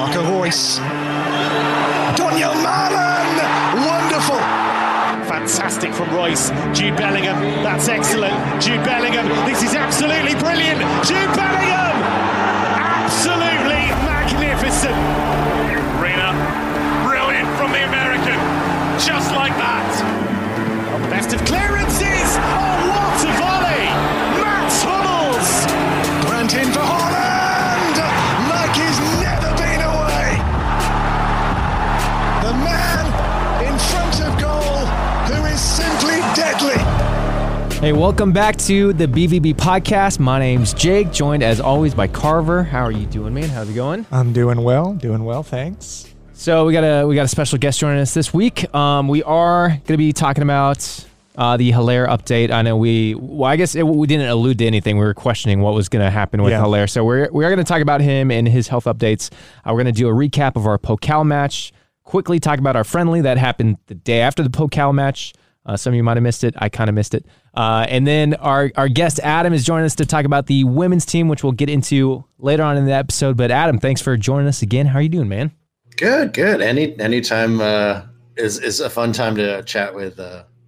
Marco Reus. Daniel Malen! Wonderful! Fantastic from Royce. Jude Bellingham, that's excellent. Jude Bellingham, this is absolutely brilliant. Jude Bellingham! Absolutely magnificent. Reina, brilliant from the American. Just like that. On the best of clearances. Oh, what a volley! Mats Hummels! Grant in for Haller. Hey, welcome back to the BVB podcast. My name's Jake, joined as always by Carver. How are you doing, man? How's it going? I'm doing well, thanks. So we got a special guest joining us this week. We are going to be talking about the Haller update. I know we didn't allude to anything. We were questioning what was going to happen with Haller. So we are going to talk about him and his health updates. We're going to do a recap of our Pokal match. Quickly talk about our friendly that happened the day after the Pokal match. Some of you might have missed it. I kind of missed it. And then our guest, Adam, is joining us to talk about the women's team, which we'll get into later on in the episode. But Adam, thanks for joining us again. How are you doing, man? Good. Anytime is a fun time to chat with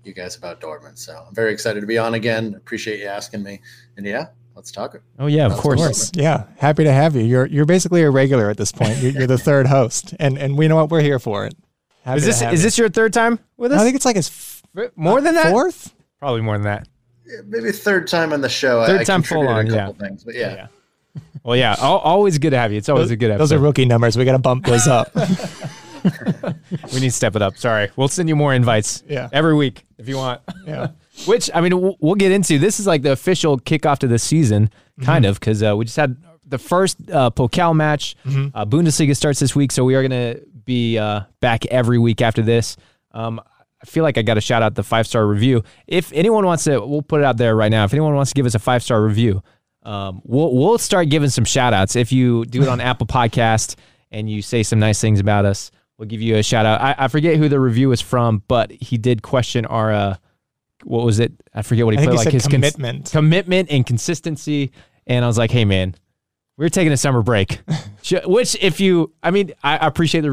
you guys about Dortmund. So I'm very excited to be on again. Appreciate you asking me. And yeah, let's talk. Oh, yeah, of course. Yeah, happy to have you. You're basically a regular at this point. You're the third host. And we know what we're here for. Is this your third time with us? I think it's like his more than that? Fourth? Probably more than that. Yeah, maybe third time on the show. Third time full on, things, but yeah. Well, yeah, always good to have you. It's always a good episode. Those are rookie numbers. We got to bump those up. We need to step it up. Sorry. We'll send you more invites every week if you want. Yeah. Which, I mean, we'll get into. This is like the official kickoff to the season, kind of, because we just had the first Pokal match. Bundesliga starts this week, so we are going to be back every week after this. I feel like I got to shout out the 5-star review. If anyone wants to, we'll put it out there right now. If anyone wants to give us a 5-star review, we'll start giving some shout outs. If you do it on Apple Podcast and you say some nice things about us, we'll give you a shout out. I forget who the review is from, but he did question our, what was it? I forget what he put. Like his commitment and consistency. And I was like, hey man, we're taking a summer break, which I appreciate the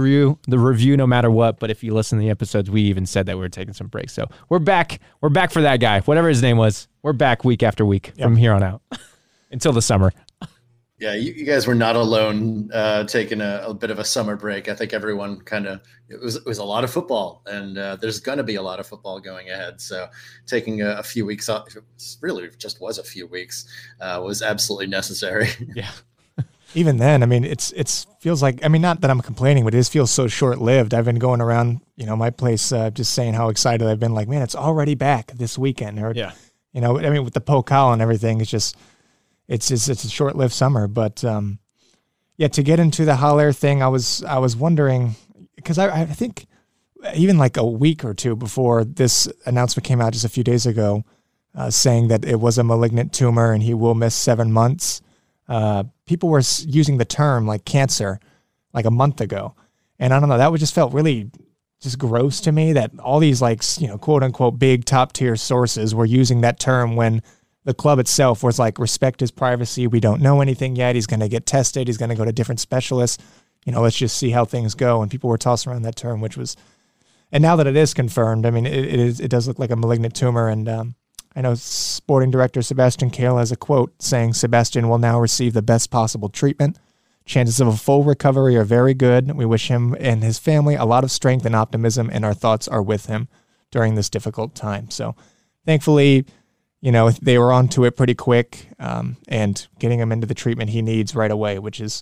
review no matter what, but if you listen to the episodes, we even said that we were taking some breaks. So we're back for that guy, whatever his name was. We're back week after week from here on out until the summer. Yeah. You guys were not alone, taking a bit of a summer break. I think everyone it was a lot of football, and there's going to be a lot of football going ahead. So taking a few weeks off, really just was a few weeks, was absolutely necessary. Yeah. Even then, I mean, it's feels like, I mean, not that I'm complaining, but it just feels so short-lived. I've been going around, my place, just saying how excited I've been. Like, man, it's already back this weekend. Or, I mean, with the Pokal and everything, it's a short-lived summer. But to get into the Haller thing, I was wondering, because I think even like a week or two before this announcement came out just a few days ago, saying that it was a malignant tumor and he will miss 7 months. People were using the term like cancer like a month ago. And I don't know, that just felt really just gross to me that all these like, quote unquote, big top tier sources were using that term when the club itself was like, respect his privacy. We don't know anything yet. He's going to get tested. He's going to go to different specialists. Let's just see how things go. And people were tossing around that term, and now that it is confirmed, I mean, it does look like a malignant tumor. And, I know sporting director Sebastian Kehl has a quote saying Sebastian will now receive the best possible treatment. Chances of a full recovery are very good. We wish him and his family a lot of strength and optimism, and our thoughts are with him during this difficult time. So thankfully, they were onto it pretty quick, and getting him into the treatment he needs right away, which is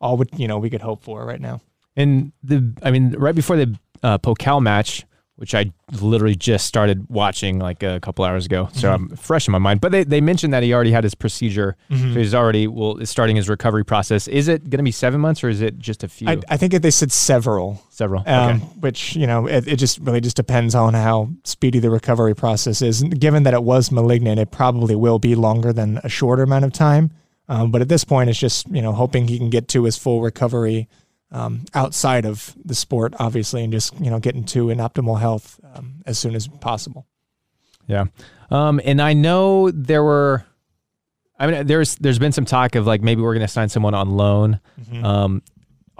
all we could hope for right now. And right before the Pokal match, which I literally just started watching like a couple hours ago. So I'm fresh in my mind. But they mentioned that he already had his procedure. So he's already is starting his recovery process. Is it going to be 7 months or is it just a few? I think they said several. Several, okay. Which, it just really just depends on how speedy the recovery process is. And given that it was malignant, it probably will be longer than a shorter amount of time. But at this point, it's just, hoping he can get to his full recovery outside of the sport, obviously, and just, get into an optimal health as soon as possible. Yeah. And I know there's been some talk of like, maybe we're going to sign someone on loan.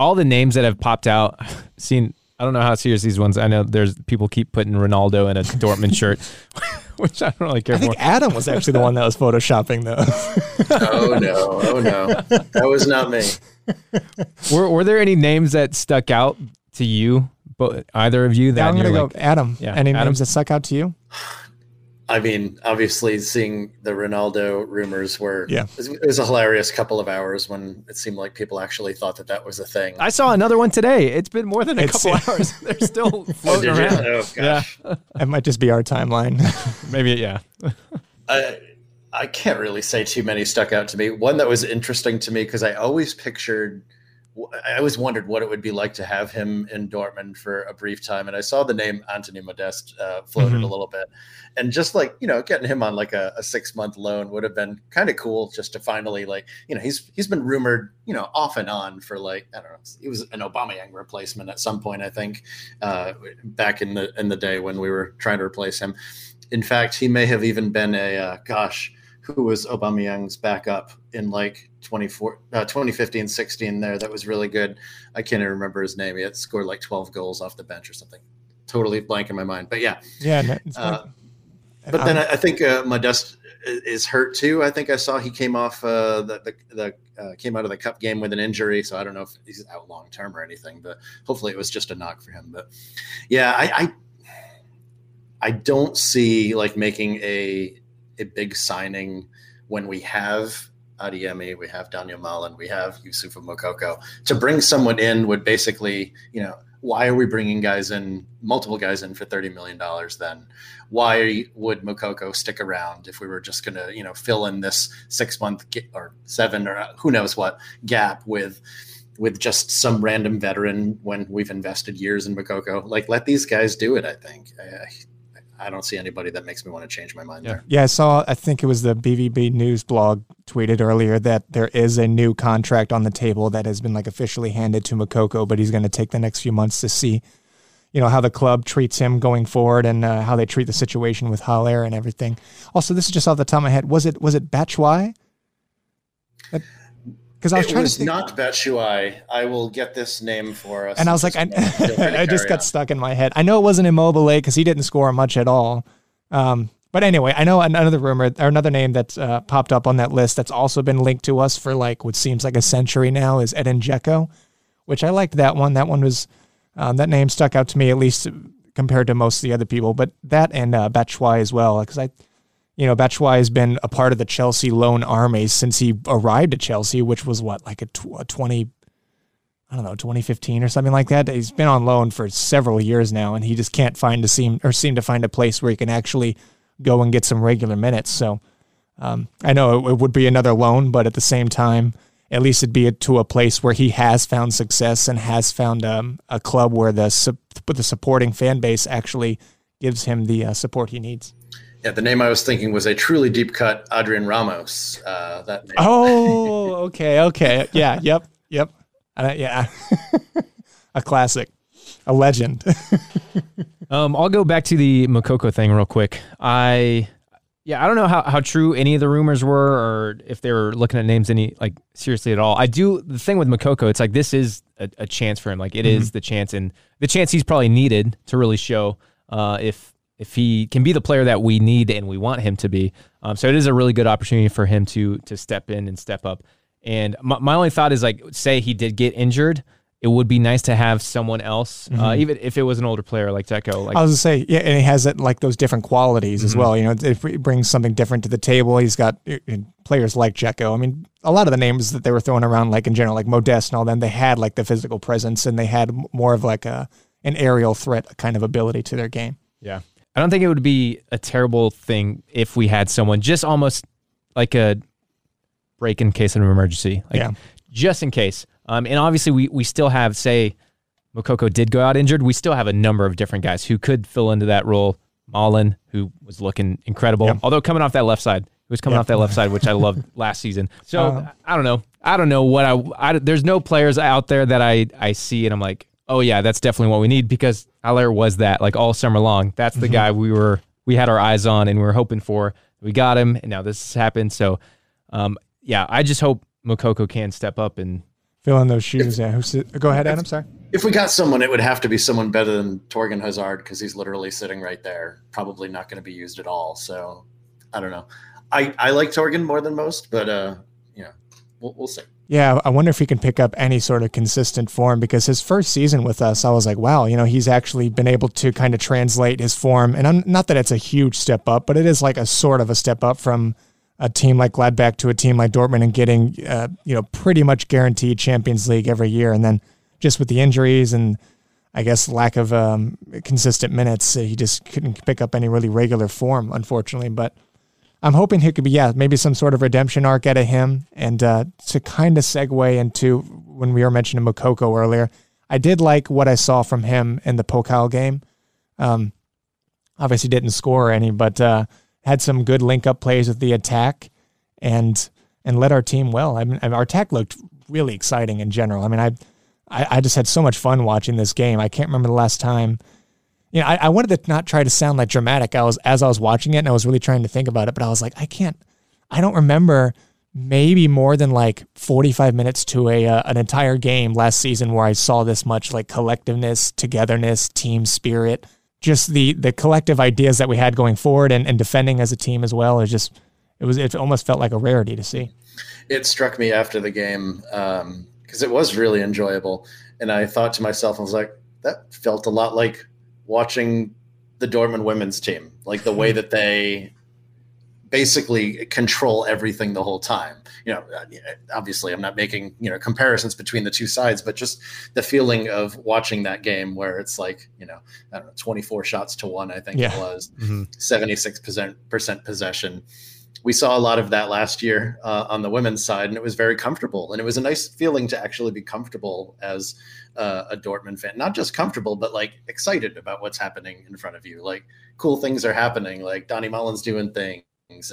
all the names that have popped out, seen, I don't know how serious these ones. I know there's people keep putting Ronaldo in a Dortmund shirt, which I don't really care for. I think Adam was actually the one that was photoshopping those. Oh no! Oh no! That was not me. Were there any names that stuck out to you, either of you? That I'm going to go Adam. Yeah, any names that stuck out to you? I mean, obviously, seeing the Ronaldo rumors were, yeah, it was a hilarious couple of hours when it seemed like people actually thought that that was a thing. I saw another one today. It's been more than a couple hours. They're still floating around. Oh, gosh. Yeah. It might just be our timeline. Maybe, yeah. I can't really say too many stuck out to me. One that was interesting to me, because I always pictured, I always wondered what it would be like to have him in Dortmund for a brief time. And I saw the name Anthony Modeste floated a little bit. And just like, you know, getting him on like a 6-month loan would have been kind of cool, just to finally, like, you know, he's been rumored, you know, off and on for like, I don't know, he was an Aubameyang replacement at some point, I think, back in the day when we were trying to replace him. In fact, he may have even been who was Aubameyang's backup in like 2015-16 there, that was really good. I can't even remember his name. He had scored like 12 goals off the bench or something. Totally blank in my mind. But yeah. Yeah. But then I think Modeste is hurt too. I think I saw he came off came out of the cup game with an injury, so I don't know if he's out long term or anything, but hopefully it was just a knock for him. But yeah, I don't see like making a big signing when we have Adeyemi, we have Daniel Malen, we have Youssoufa Moukoko. To bring someone in would basically, you know, why are we bringing multiple guys in for $30 million then? Why would Moukoko stick around if we were just going to, you know, fill in this 6-month or 7 or who knows what gap with just some random veteran when we've invested years in Moukoko? Like, let these guys do it, I think. I don't see anybody that makes me want to change my mind there. Yeah, I think it was the BVB News blog tweeted earlier that there is a new contract on the table that has been like officially handed to Moukoko, but he's going to take the next few months to see, you know, how the club treats him going forward and how they treat the situation with Haller and everything. Also, this is just off the top of my head. Was it Batshuayi? Because I was trying to think. It was not Batshuayi. I will get this name for us. And I was like, I just got stuck in my head. I know it wasn't Immobile because he didn't score much at all. But anyway, I know another rumor or another name that's popped up on that list that's also been linked to us for like what seems like a century now is Edin Dzeko, which I liked that one. That one was that name stuck out to me, at least compared to most of the other people. But that and Batshuayi as well, because Batshuayi has been a part of the Chelsea loan army since he arrived at Chelsea, which was what, like a 2015 or something like that. He's been on loan for several years now, and he just can't seem to find a place where he can actually go and get some regular minutes. So I know it would be another loan, but at the same time, at least it'd be to a place where he has found success and has found a club where the supporting fan base actually gives him the support he needs. Yeah, the name I was thinking was a truly deep cut, Adrian Ramos. That name. Oh, okay, yeah, yep, yeah, a classic, a legend. I'll go back to the Moukoko thing real quick. I don't know how true any of the rumors were, or if they were looking at names any like seriously at all. The thing with Moukoko, it's like this is a chance for him. Like it is the chance, and the chance he's probably needed to really show if he can be the player that we need and we want him to be. So it is a really good opportunity for him to step in and step up. And my only thought is, like, say he did get injured, it would be nice to have someone else, even if it was an older player like Dzeko. Like, I was going to say, yeah, and he has like those different qualities as well. You know, if he brings something different to the table, he's got players like Dzeko. I mean, a lot of the names that they were throwing around, like in general, like Modeste and all them, they had like the physical presence and they had more of like an aerial threat kind of ability to their game. Yeah. I don't think it would be a terrible thing if we had someone just almost like a break in case of an emergency. Like, yeah. Just in case. And obviously we still have, say, Moukoko did go out injured. We still have a number of different guys who could fill into that role. Mullen, who was looking incredible. Yep. Although coming off that left side. He was coming off that left side, which I loved last season. So I don't know what there's no players out there that I see and I'm like, oh yeah, that's definitely what we need, because Haller was that like all summer long. That's the guy we had our eyes on and we were hoping for. We got him, and now this has happened. So, I just hope Moukoko can step up and Fill in those shoes. Go ahead, Adam. Sorry. If we got someone, it would have to be someone better than Torgan Hazard because he's literally sitting right there. Probably not going to be used at all. So I don't know. I like Torgan more than most, but we'll see. Yeah, I wonder if he can pick up any sort of consistent form because his first season with us, I was like, wow, he's actually been able to kind of translate his form. And not that it's a huge step up, but it is like a sort of a step up from a team like Gladbach to a team like Dortmund and getting, pretty much guaranteed Champions League every year. And then just with the injuries and I guess lack of consistent minutes, he just couldn't pick up any really regular form, unfortunately. But I'm hoping he could be, maybe some sort of redemption arc out of him. And to kind of segue into when we were mentioning Moukoko earlier, I did like what I saw from him in the Pokal game. Obviously didn't score any, but had some good link-up plays with the attack and led our team well. I mean, our attack looked really exciting in general. I mean, I just had so much fun watching this game. I can't remember the last time. I wanted to not try to sound like dramatic. I was watching it, and I was really trying to think about it, but I was like, I don't remember maybe more than like 45 minutes to an entire game last season where I saw this much like collectiveness, togetherness, team spirit, just the collective ideas that we had going forward and defending as a team as well. It almost felt like a rarity to see. It struck me after the game because it was really enjoyable, and I thought to myself, I was like, that felt a lot like watching the Dortmund women's team, like the way that they basically control everything the whole time. Obviously I'm not making, comparisons between the two sides, but just the feeling of watching that game where it's like, 24 shots to 1, I think it was, 76% possession. We saw a lot of that last year on the women's side, and it was very comfortable. And it was a nice feeling to actually be comfortable as a Dortmund fan. Not just comfortable, but like excited about what's happening in front of you. Like cool things are happening, like Donny Mullen's doing things.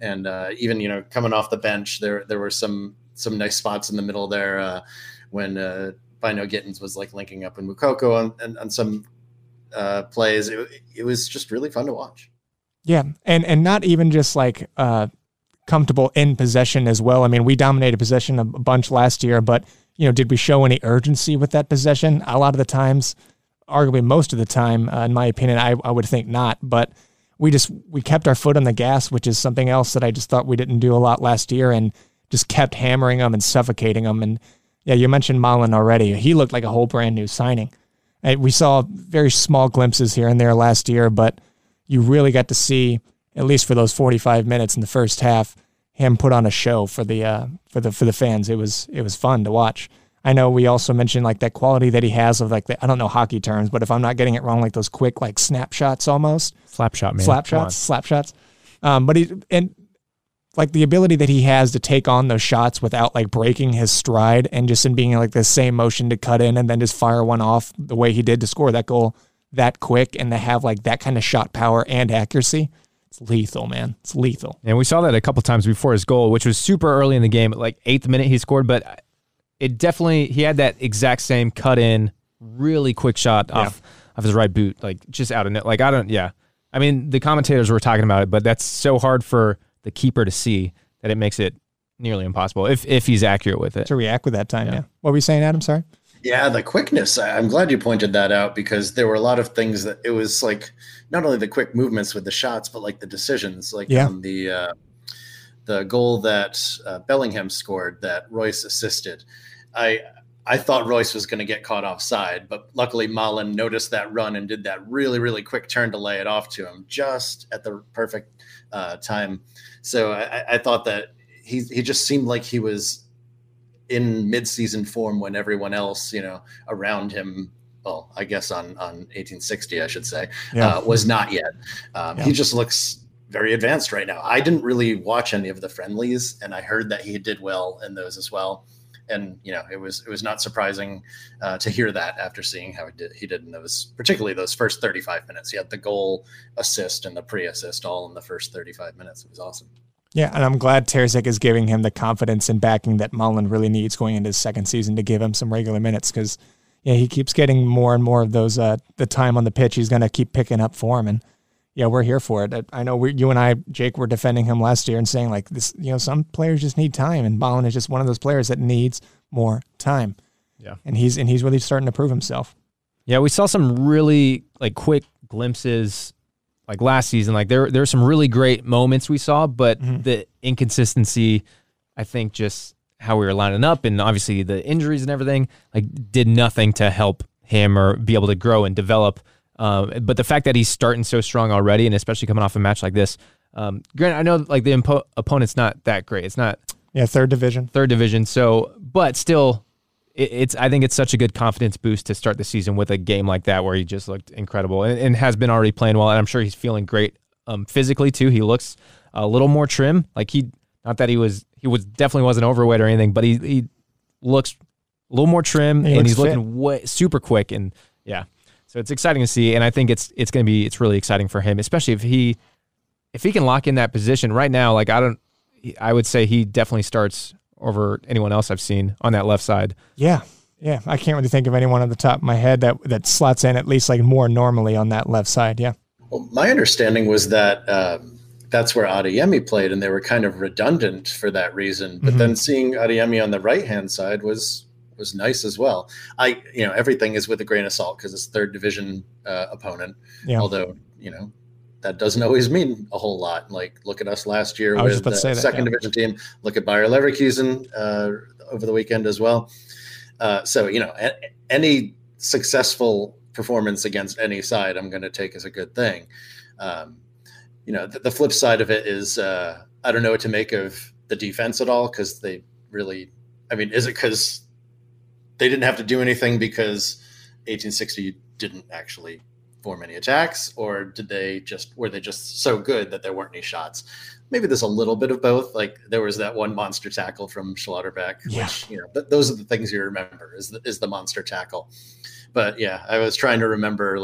And even, coming off the bench, there were some nice spots in the middle there when Bino Gittins was like linking up with Moukoko on some plays. It was just really fun to watch. Yeah, and not even just like comfortable in possession as well. I mean, we dominated possession a bunch last year, but, did we show any urgency with that possession? A lot of the times, arguably most of the time, in my opinion, I would think not. But we kept our foot on the gas, which is something else that I just thought we didn't do a lot last year and just kept hammering them and suffocating them. And, you mentioned Malen already. He looked like a whole brand new signing. And we saw very small glimpses here and there last year, but you really got to see, at least for those 45 minutes in the first half, him put on a show for the fans. It was fun to watch. I know we also mentioned like that quality that he has of like the, I don't know hockey terms, but if I'm not getting it wrong, like those quick like snapshots almost. Slap shots. But and like the ability that he has to take on those shots without like breaking his stride and just in being like the same motion to cut in and then just fire one off the way he did to score that goal. That quick and to have like that kind of shot power and accuracy. It's lethal, man. It's lethal. And we saw that a couple times before his goal, which was super early in the game, like 8th minute he scored, but it definitely, he had that exact same cut in really quick shot off his right boot, like just out of net. Like I mean, the commentators were talking about it, but that's so hard for the keeper to see that it makes it nearly impossible if he's accurate with it. To react with that time, yeah. What were you saying, Adam? Sorry. Yeah, the quickness. I'm glad you pointed that out because there were a lot of things that it was like not only the quick movements with the shots, but like the decisions, like on the goal that Bellingham scored that Royce assisted. I thought Royce was going to get caught offside, but luckily Malen noticed that run and did that really, really quick turn to lay it off to him just at the perfect time. So I thought that he just seemed like he was in mid-season form when everyone else, around him, well, I guess on 1860, I should say, was not yet. He just looks very advanced right now. I didn't really watch any of the friendlies, and I heard that he did well in those as well. And, it was not surprising to hear that after seeing how he did in those, particularly those first 35 minutes. He had the goal, assist, and the pre-assist all in the first 35 minutes. It was awesome. Yeah, and I'm glad Terzic is giving him the confidence and backing that Malen really needs going into his second season to give him some regular minutes because he keeps getting more and more of those, the time on the pitch he's going to keep picking up for him. And, we're here for it. I know you and I, Jake, were defending him last year and saying, like, this, some players just need time, and Malen is just one of those players that needs more time. Yeah. And he's really starting to prove himself. Yeah, we saw some really quick glimpses last season. There were some really great moments we saw, but the inconsistency, I think just how we were lining up and obviously the injuries and everything, did nothing to help him or be able to grow and develop. But the fact that he's starting so strong already, and especially coming off a match like this, granted, I know the opponent's not that great. It's not. Yeah, third division. So, but still, I think it's such a good confidence boost to start the season with a game like that where he just looked incredible and has been already playing well. And I'm sure he's feeling great physically too. He looks a little more trim. He definitely wasn't overweight or anything, but he looks a little more trim and he's looking super quick. And yeah. So it's exciting to see, and I think it's really exciting for him, especially if he can lock in that position right now. I would say he definitely starts over anyone else I've seen on that left side. Yeah, I can't really think of anyone on the top of my head that slots in at least more normally on that left side. Yeah. Well, my understanding was that that's where Adeyemi played, and they were kind of redundant for that reason. But then seeing Adeyemi on the right hand side was nice as well. Everything is with a grain of salt because it's third division opponent. Yeah. Although, that doesn't always mean a whole lot. Look at us last year with the second division team. Look at Bayer Leverkusen over the weekend as well. Any successful performance against any side I'm going to take as a good thing. The flip side of it is I don't know what to make of the defense at all because they really – is it because – they didn't have to do anything because 1860 didn't actually form any attacks, or were they just so good that there weren't any shots? Maybe there's a little bit of both. There was that one monster tackle from Schlotterbeck, which, those are the things you remember is the monster tackle. But yeah, I was trying to remember,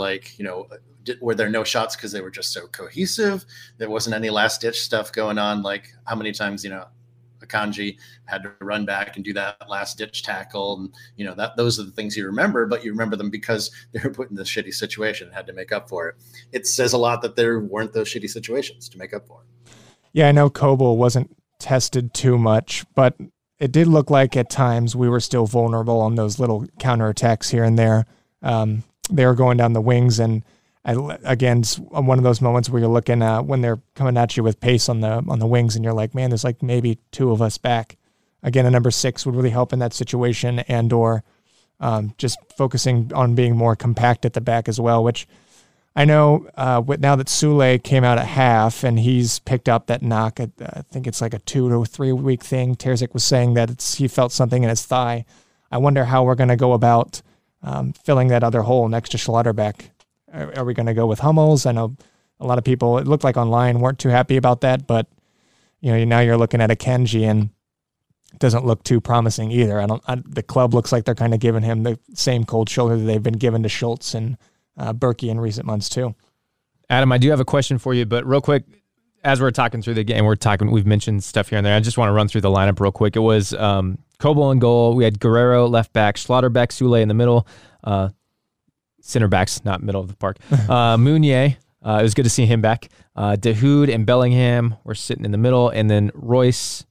were there no shots because they were just so cohesive? There wasn't any last ditch stuff going on. How many times, Akanji had to run back and do that last ditch tackle. And, that those are the things you remember, but you remember them because they were put in this shitty situation and had to make up for it. It says a lot that there weren't those shitty situations to make up for it. Yeah, I know Kobel wasn't tested too much, but it did look like at times we were still vulnerable on those little counterattacks here and there. They were going down the wings and again, one of those moments where you're looking when they're coming at you with pace on the wings, and you're like, man, there's maybe two of us back. Again, a number six would really help in that situation, and or just focusing on being more compact at the back as well, which I know now that Sule came out at half and he's picked up that knock, I think it's a 2 to 3 week thing. Terzic was saying that he felt something in his thigh. I wonder how we're going to go about filling that other hole next to Schlotterbeck. Are we going to go with Hummels? I know a lot of people, it looked like online, weren't too happy about that, but now you're looking at Akanji and it doesn't look too promising either. The club looks like they're kind of giving him the same cold shoulder that they've been giving to Schultz and Berkey in recent months too. Adam, I do have a question for you, but real quick, as we're talking through the game, we've mentioned stuff here and there. I just want to run through the lineup real quick. It was Kobel in goal. We had Guerrero left back, Schlotterbeck, Sule in the middle, center backs, not middle of the park. Meunier, it was good to see him back. Dahoud and Bellingham were sitting in the middle, and then Royce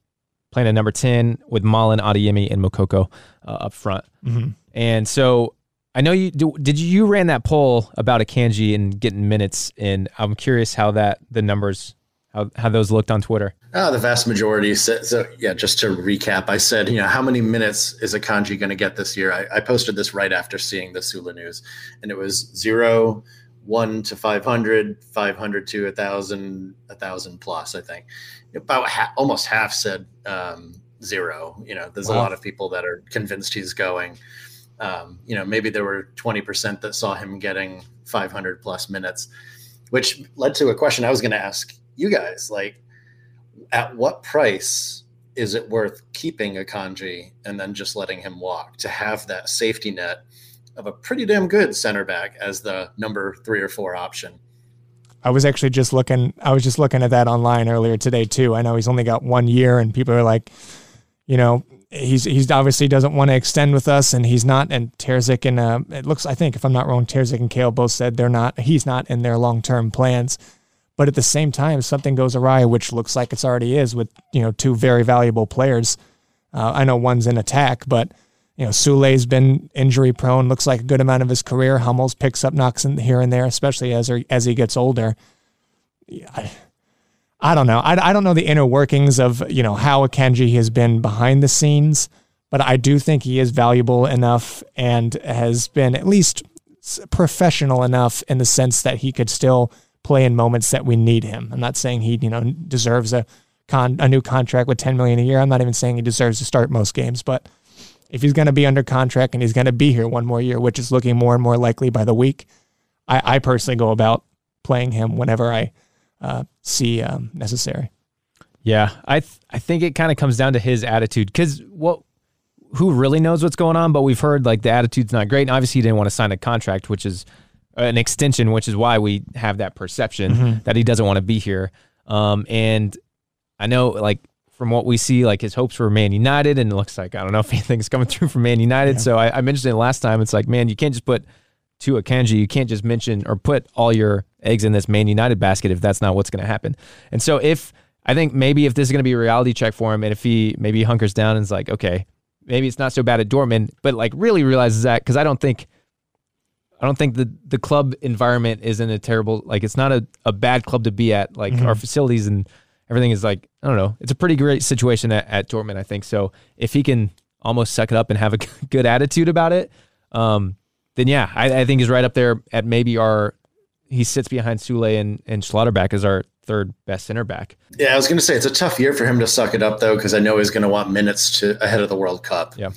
playing at number 10 with Malen, Adeyemi, and Moukoko up front. Mm-hmm. And so I know you ran that poll about Akanji and getting minutes, and I'm curious how the numbers, how those looked on Twitter. The vast majority. So yeah, just to recap, I said, how many minutes is Akanji going to get this year? I posted this right after seeing the Sula news, and it was 0, 1 to 500, 500 to 1,000, 1,000 plus, I think. About almost half said 0. There's a lot of people that are convinced he's going. Maybe there were 20% that saw him getting 500 plus minutes, which led to a question I was going to ask you guys, at what price is it worth keeping Akanji and then just letting him walk to have that safety net of a pretty damn good center back as the number 3 or 4 option? I was just looking at that online earlier today too. I know he's only got 1 year, and people are he's obviously doesn't want to extend with us, and he's not. And Terzic and it looks, I think if I'm not wrong, Terzic and Kale both said he's not in their long-term plans. But at the same time, something goes awry, which looks like it already is with, 2 very valuable players. I know one's in attack, but You know, Sule's been injury prone, looks like a good amount of his career. Hummels picks up knocks in here and there, especially as he gets older. I don't know. I don't know the inner workings of, you know, how Akanji has been behind the scenes, but I do think he is valuable enough and has been at least professional enough in the sense that he could still play in moments that we need him. I'm not saying he, you know, deserves a new contract with $10 million a year. I'm not even saying he deserves to start most games, but if he's going to be under contract and he's going to be here one more year, which is looking more and more likely by the week, I personally go about playing him whenever I see necessary. Yeah, I think it kind of comes down to his attitude, because who really knows what's going on, but we've heard like the attitude's not great, and obviously he didn't want to sign a contract, which is an extension, which is why we have that perception that he doesn't want to be here. And I know, like, from what we see, like his hopes were Man United, and it looks like, I don't know if anything's coming through from Man United. Yeah. So I mentioned it last time. It's like, man, you can't just put to Akanji. You can't just mention or put all your eggs in this Man United basket if that's not what's going to happen. And so I think maybe if this is going to be a reality check for him, and if he maybe hunkers down and is like, okay, maybe it's not so bad at Dortmund, but like really realizes that, because I don't think the club environment isn't a terrible, like it's not a bad club to be at. Like our facilities and everything is like, I don't know, it's a pretty great situation at Dortmund, I think. So if he can almost suck it up and have a good attitude about it, then yeah, I think he's right up there at maybe he sits behind Sule and Schlotterbeck as our third best center back. Yeah, I was going to say it's a tough year for him to suck it up though, because I know he's going to want minutes ahead of the World Cup. Yeah.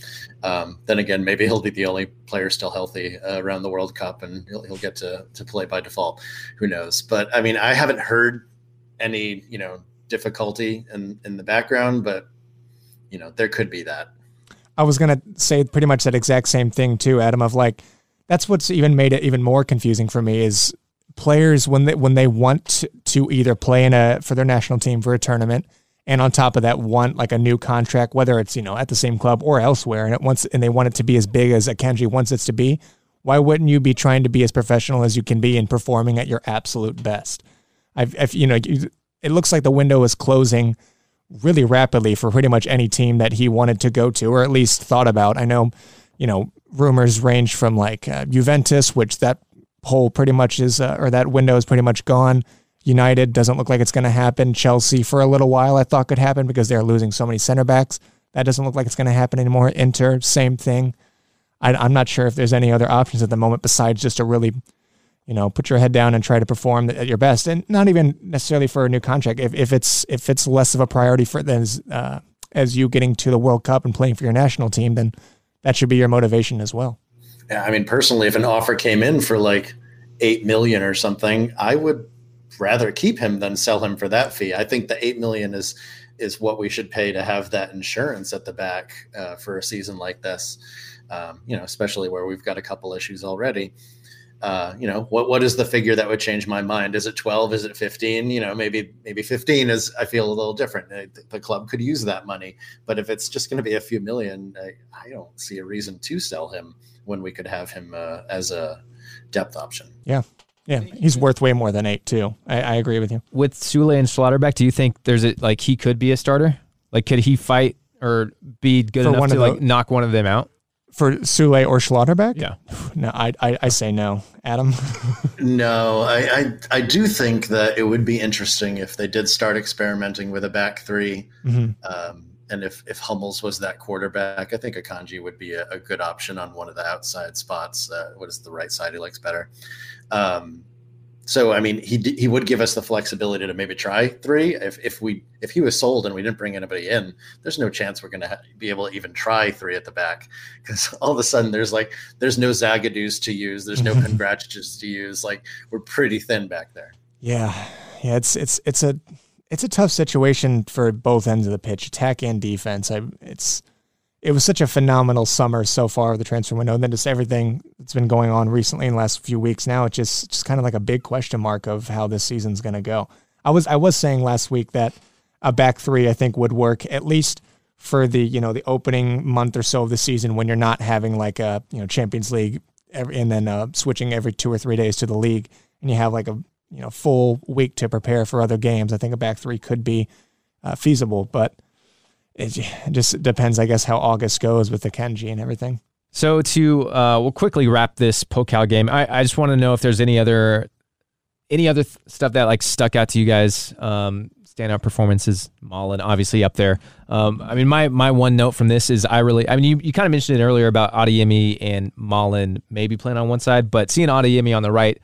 Then again, maybe he'll be the only player still healthy around the World Cup, and he'll get to play by default. Who knows? But I mean, I haven't heard any, you know, difficulty in the background, but you know, there could be that. I was gonna say pretty much that exact same thing too, Adam, of like, that's what's even made it even more confusing for me is players when they want to either play for their national team for a tournament, and on top of that want like a new contract, whether it's, you know, at the same club or elsewhere, and they want it to be as big as Akanji wants it to be, why wouldn't you be trying to be as professional as you can be and performing at your absolute best? It looks like the window is closing really rapidly for pretty much any team that he wanted to go to, or at least thought about. I know, you know, rumors range from like Juventus, which that hole pretty much is, or that window is pretty much gone. United doesn't look like it's going to happen. Chelsea for a little while I thought could happen because they're losing so many center backs. That doesn't look like it's going to happen anymore. Inter, same thing. I'm not sure if there's any other options at the moment besides just to really, you know, put your head down and try to perform at your best, and not even necessarily for a new contract. If it's less of a priority for them as you getting to the World Cup and playing for your national team, then that should be your motivation as well. Yeah, I mean, personally, if an offer came in for like $8 million or something, I would rather keep him than sell him for that fee. I think the $8 million is what we should pay to have that insurance at the back for a season like this. You know, especially where we've got a couple issues already. You know, what is the figure that would change my mind? Is it 12? Is it 15? You know, maybe 15 is, I feel a little different. The club could use that money, but if it's just going to be a few million, I don't see a reason to sell him when we could have him as a depth option. Yeah. Yeah. He's worth way more than 8 too. I agree with you. With Sule and Schlotterbeck, do you think like he could be a starter? Like, could he fight or be good enough to like knock one of them out? For Sule or Schlotterbeck? Yeah. No, I say no. Adam? No, I do think that it would be interesting if they did start experimenting with a back three. And if Hummels was that quarterback, I think Akanji would be a good option on one of the outside spots. What is the right side? He likes better. So, I mean, he would give us the flexibility to maybe try three. If he was sold and we didn't bring anybody in, there's no chance we're going to be able to even try three at the back, because all of a sudden there's no Zagadous to use. There's no Kondratiches to use. Like, we're pretty thin back there. Yeah. Yeah. It's a tough situation for both ends of the pitch, attack and defense. It was such a phenomenal summer so far, the transfer window, and then just everything that's been going on recently in the last few weeks now, it's just kind of like a big question mark of how this season's going to go. I was saying last week that a back three, I think, would work at least for the, you know, the opening month or so of the season, when you're not having like a, you know, Champions League and then switching every 2 or 3 days to the league, and you have like a, you know, full week to prepare for other games. I think a back three could be feasible, but it just depends, I guess, how August goes with Akanji and everything. So to we'll quickly wrap this Pokal game. I just want to know if there's any other stuff that like stuck out to you guys. Standout performances, Malen obviously up there. I mean, my one note from this is you kind of mentioned it earlier about Adeyemi and Malen maybe playing on one side, but seeing Adeyemi on the right,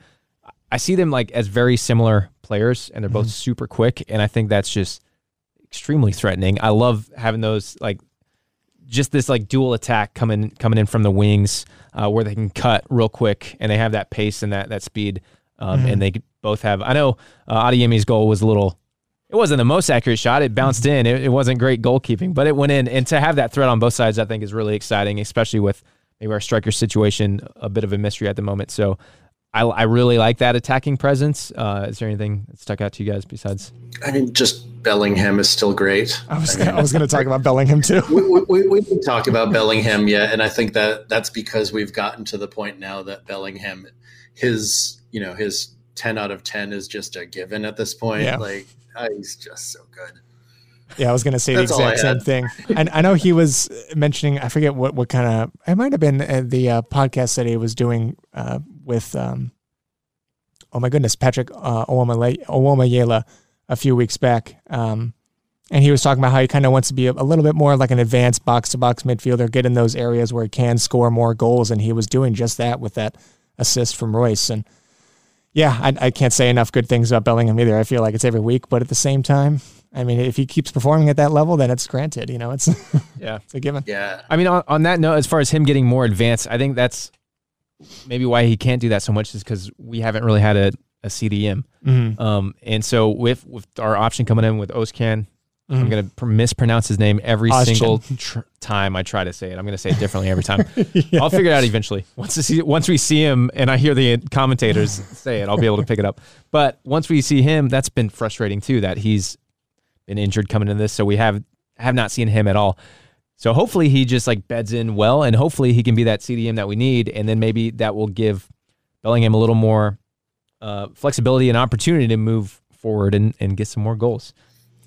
I see them like as very similar players, and they're both super quick, and I think that's just extremely threatening. I love having those like just this like dual attack coming in from the wings where they can cut real quick, and they have that pace and that speed, and they both have. I know Adeyemi's goal was a little. It wasn't the most accurate shot. It bounced in. It wasn't great goalkeeping, but it went in. And to have that threat on both sides, I think, is really exciting, especially with maybe our striker situation a bit of a mystery at the moment. So I really like that attacking presence. Is there anything that stuck out to you guys besides? I mean, just Bellingham is still great. I was going to talk about Bellingham too. We can talk about Bellingham, yeah, and I think that's because we've gotten to the point now that Bellingham, his 10 out of 10 is just a given at this point. Yeah. Like. He's just so good. Yeah, I was going to say the exact same thing. And I know he was mentioning, I forget what kind of, it might have been the podcast that he was doing with, Patrick Owomayela a few weeks back. And he was talking about how he kind of wants to be a little bit more like an advanced box-to-box midfielder, get in those areas where he can score more goals. And he was doing just that with that assist from Royce. And yeah, I can't say enough good things about Bellingham either. I feel like it's every week, but at the same time, I mean, if he keeps performing at that level, then it's granted. You know, it's yeah, it's a given. Yeah, I mean, on that note, as far as him getting more advanced, I think that's maybe why he can't do that so much is because we haven't really had a CDM, and so with our option coming in with Özcan, I'm going to mispronounce his name every single time I try to say it. I'm going to say it differently every time. Yeah. I'll figure it out eventually. Once we see him and I hear the commentators say it, I'll be able to pick it up. But once we see him, that's been frustrating too, that he's been injured coming into this. So we have not seen him at all. So hopefully he just like beds in well, and hopefully he can be that CDM that we need. And then maybe that will give Bellingham a little more flexibility and opportunity to move forward and get some more goals.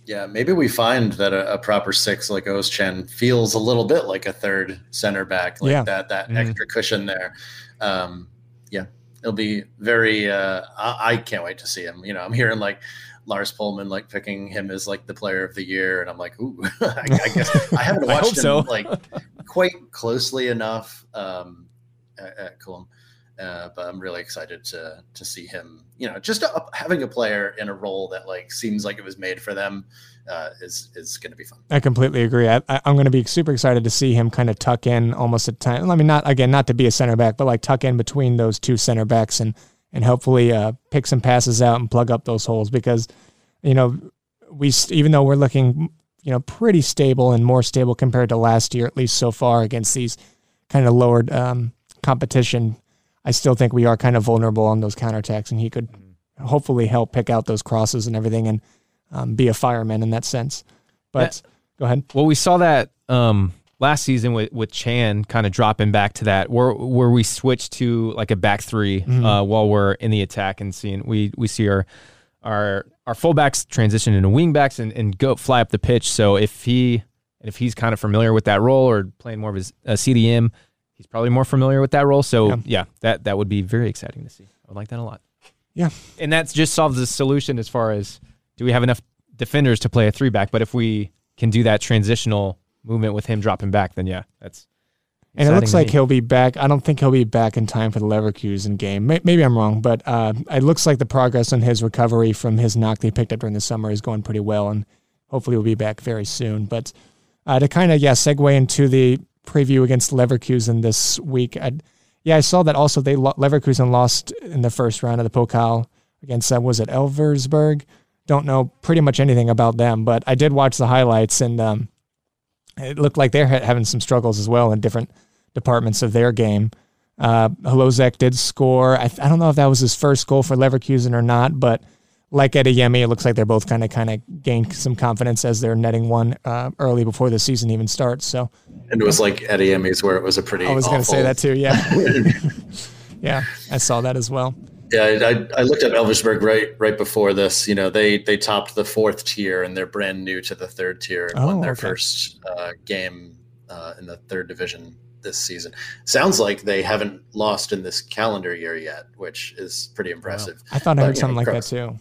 Yeah, maybe we find that a proper six like Özcan feels a little bit like a third center back, like that extra cushion there. Yeah, it'll be very. I can't wait to see him. You know, I'm hearing like Lars Pullman like picking him as like the player of the year, and I'm like, ooh, I guess I haven't watched him like quite closely enough at Cologne. But I'm really excited to see him, you know, just having a player in a role that like seems like it was made for them is going to be fun. I completely agree. I'm going to be super excited to see him kind of tuck in almost at time. I mean, not to be a center back, but like tuck in between those two center backs and hopefully pick some passes out and plug up those holes because, you know, even though we're looking, you know, pretty stable and more stable compared to last year, at least so far against these kind of lowered competition, I still think we are kind of vulnerable on those counterattacks, and he could hopefully help pick out those crosses and everything and be a fireman in that sense. But go ahead. Well, we saw that last season with Chan kind of dropping back to that where we switched to like a back three while we're in the attack and seeing we see our fullbacks transition into wingbacks and go fly up the pitch. So if he's kind of familiar with that role or playing more of his CDM, he's probably more familiar with that role. So, yeah, that would be very exciting to see. I would like that a lot. Yeah. And that just solves the solution as far as do we have enough defenders to play a three-back? But if we can do that transitional movement with him dropping back, then, yeah, that's exciting. And it looks like he'll be back. I don't think he'll be back in time for the Leverkusen game. Maybe I'm wrong, but it looks like the progress on his recovery from his knock that he picked up during the summer is going pretty well, and hopefully he'll be back very soon. But to kind of, segue into the – preview against Leverkusen this week. I saw that also Leverkusen lost in the first round of the Pokal against Elversberg. Don't know pretty much anything about them, but I did watch the highlights, and it looked like they're having some struggles as well in different departments of their game. Holozek did score. I don't know if that was his first goal for Leverkusen or not, but like Adeyemi, it looks like they're both kind of gained some confidence as they're netting one early before the season even starts. So, and it was like Adeyemi's where it was a pretty. I was going to say that too. Yeah, I saw that as well. Yeah, I looked up Elversberg right before this. You know, they topped the fourth tier and they're brand new to the third tier and won their first game in the third division this season. Sounds like they haven't lost in this calendar year yet, which is pretty impressive. Wow. I thought I heard something like that too.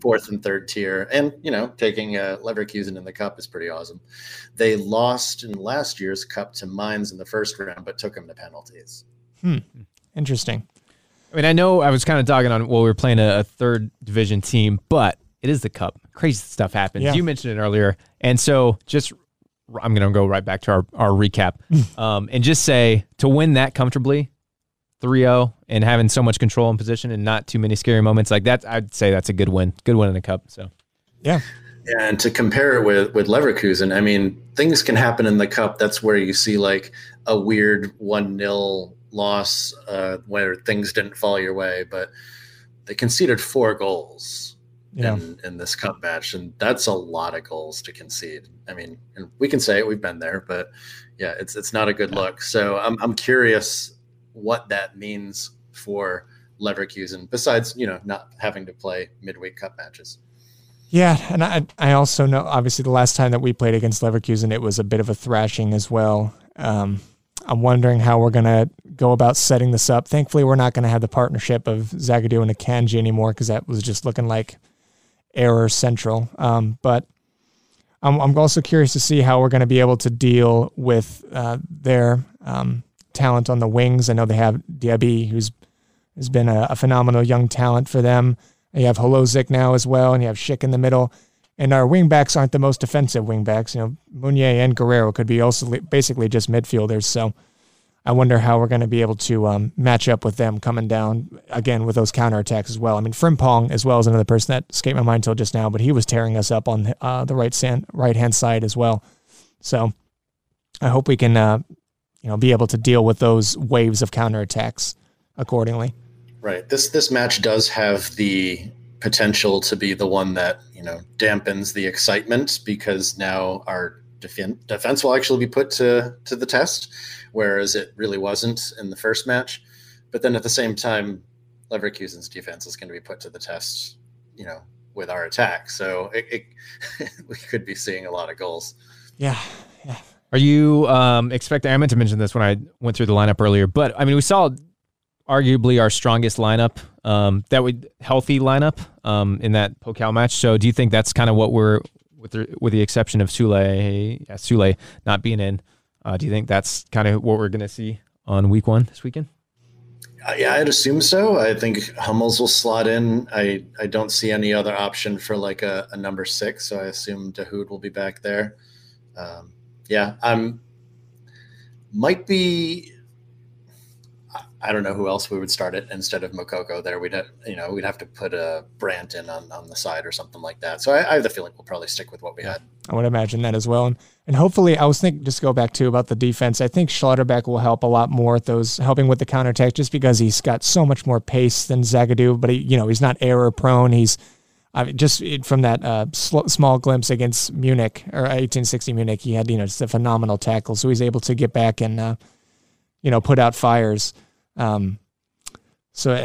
Fourth and third tier, and you know, taking Leverkusen in the cup is pretty awesome. They lost in last year's cup to Mainz in the first round, but took them to penalties. Interesting. I mean, I know I was kind of dogging on we were playing a third division team, but it is the cup. Crazy stuff happens. Yeah. You mentioned it earlier, and so just I'm going to go right back to our recap, and just say to win that comfortably. 3-0 and having so much control and position and not too many scary moments like that, I'd say that's a good win. Good win in the cup. So, yeah. And to compare it with Leverkusen, I mean, things can happen in the cup. That's where you see like a weird 1-0 loss where things didn't fall your way, but they conceded 4 goals in this cup match, and that's a lot of goals to concede. I mean, and we can say it, we've been there, but yeah, it's not a good look. So I'm curious what that means for Leverkusen, besides, you know, not having to play midweek cup matches. Yeah, and I also know, obviously, the last time that we played against Leverkusen, it was a bit of a thrashing as well. I'm wondering how we're going to go about setting this up. Thankfully, we're not going to have the partnership of Zagadou and Akanji anymore, because that was just looking like error central. But I'm also curious to see how we're going to be able to deal with their... talent on the wings. I know they have Diaby, who's been a phenomenal young talent for them. And you have Holozic now as well, and you have Schick in the middle. And our wingbacks aren't the most defensive wingbacks. You know, Meunier and Guerrero could be also basically just midfielders. So I wonder how we're going to be able to match up with them coming down again with those counterattacks as well. I mean, Frimpong as well is another person that escaped my mind till just now, but he was tearing us up on the right hand side as well. So I hope we can. Be able to deal with those waves of counterattacks accordingly. Right. This match does have the potential to be the one that, you know, dampens the excitement, because now our defense will actually be put to the test, whereas it really wasn't in the first match. But then at the same time, Leverkusen's defense is going to be put to the test, you know, with our attack. So we could be seeing a lot of goals. Yeah. Are you expecting? I meant to mention this when I went through the lineup earlier, but I mean, we saw arguably our strongest lineup, healthy lineup in that Pokal match. So, do you think that's kind of what we're with the exception of Sule not being in? Do you think that's kind of what we're going to see on week one this weekend? Yeah, I'd assume so. I think Hummels will slot in. I don't see any other option for like a number 6, so I assume Dahoud will be back there. Yeah, might be. I don't know who else we would start it instead of Moukoko. There, we'd have to put a Brandt in on the side or something like that. So I have the feeling we'll probably stick with what we had. I would imagine that as well, and hopefully I was thinking just go back to about the defense. I think Schlotterbeck will help a lot more at those helping with the counterattack, just because he's got so much more pace than Zagadou. But he's not error prone. He's just from that small glimpse against Munich, or 1860 Munich, he had just a phenomenal tackle, so he's able to get back and put out fires. And not